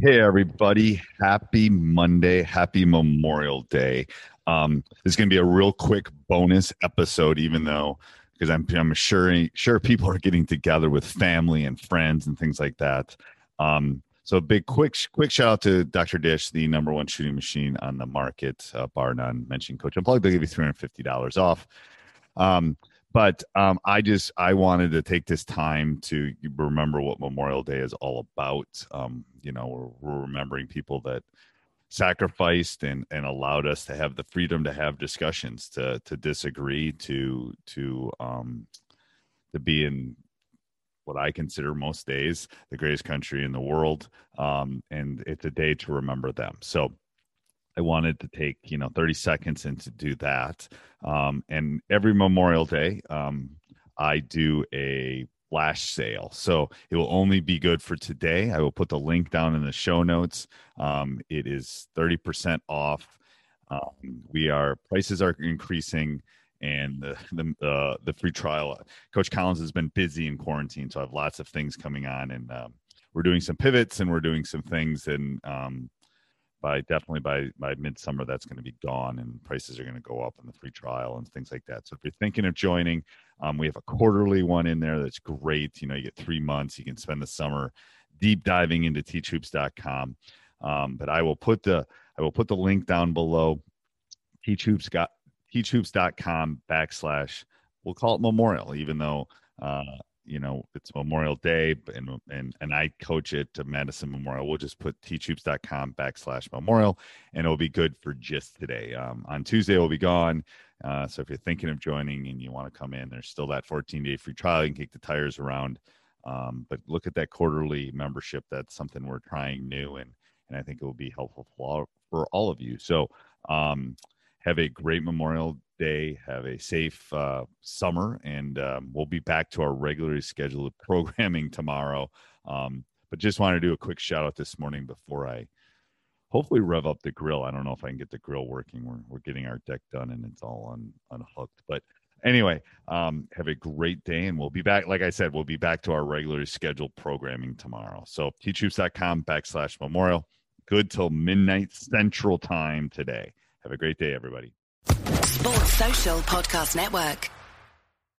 Hey, everybody. Happy Monday. Happy Memorial Day. This is going to be a real quick bonus episode, even though, because I'm sure people are getting together with family and friends and things like that. So a big quick shout out to Dr. Dish, the #1 shooting machine on the market, bar none. Mention Coach Unplugged, they'll give you $350 off. I wanted to take this time to remember what Memorial Day is all about. We're remembering people that sacrificed and allowed us to have the freedom to have discussions, to disagree, to be in what I consider most days the greatest country in the world, and it's a day to remember them. So I wanted to take 30 seconds and to do that. And every Memorial Day, I do a flash sale, so it will only be good for today. I will put the link down in the show notes. It is 30% off. Prices are increasing, and the free trial. Coach Collins has been busy in quarantine, so I have lots of things coming on, and we're doing some pivots and we're doing some things, and by midsummer that's going to be gone, and prices are going to go up on the free trial and things like that. So if you're thinking of joining, we have a quarterly one in there that's great. You get 3 months. You can spend the summer deep diving into teachhoops.com. But I will put the link down below. Teachhoops.com/, we'll call it Memorial, even though it's Memorial Day, and I coach it to Madison Memorial. We'll just put teachhoops.com/memorial, and it'll be good for just today. On Tuesday, it'll be gone. So if you're thinking of joining and you want to come in, there's still that 14-day free trial. You can kick the tires around. But look at that quarterly membership. That's something we're trying new, and I think it will be helpful for all of you. So have a great Memorial Day. Have a safe summer, and we'll be back to our regularly scheduled programming tomorrow. But just want to do a quick shout out this morning before I hopefully rev up the grill. I don't know if I can get the grill working. We're getting our deck done, and it's all unhooked. But anyway, have a great day, and we'll be back. Like I said, we'll be back to our regularly scheduled programming tomorrow. So teachhoops.com/memorial. Good till midnight Central Time today. Have a great day, everybody. Sports Social Podcast Network.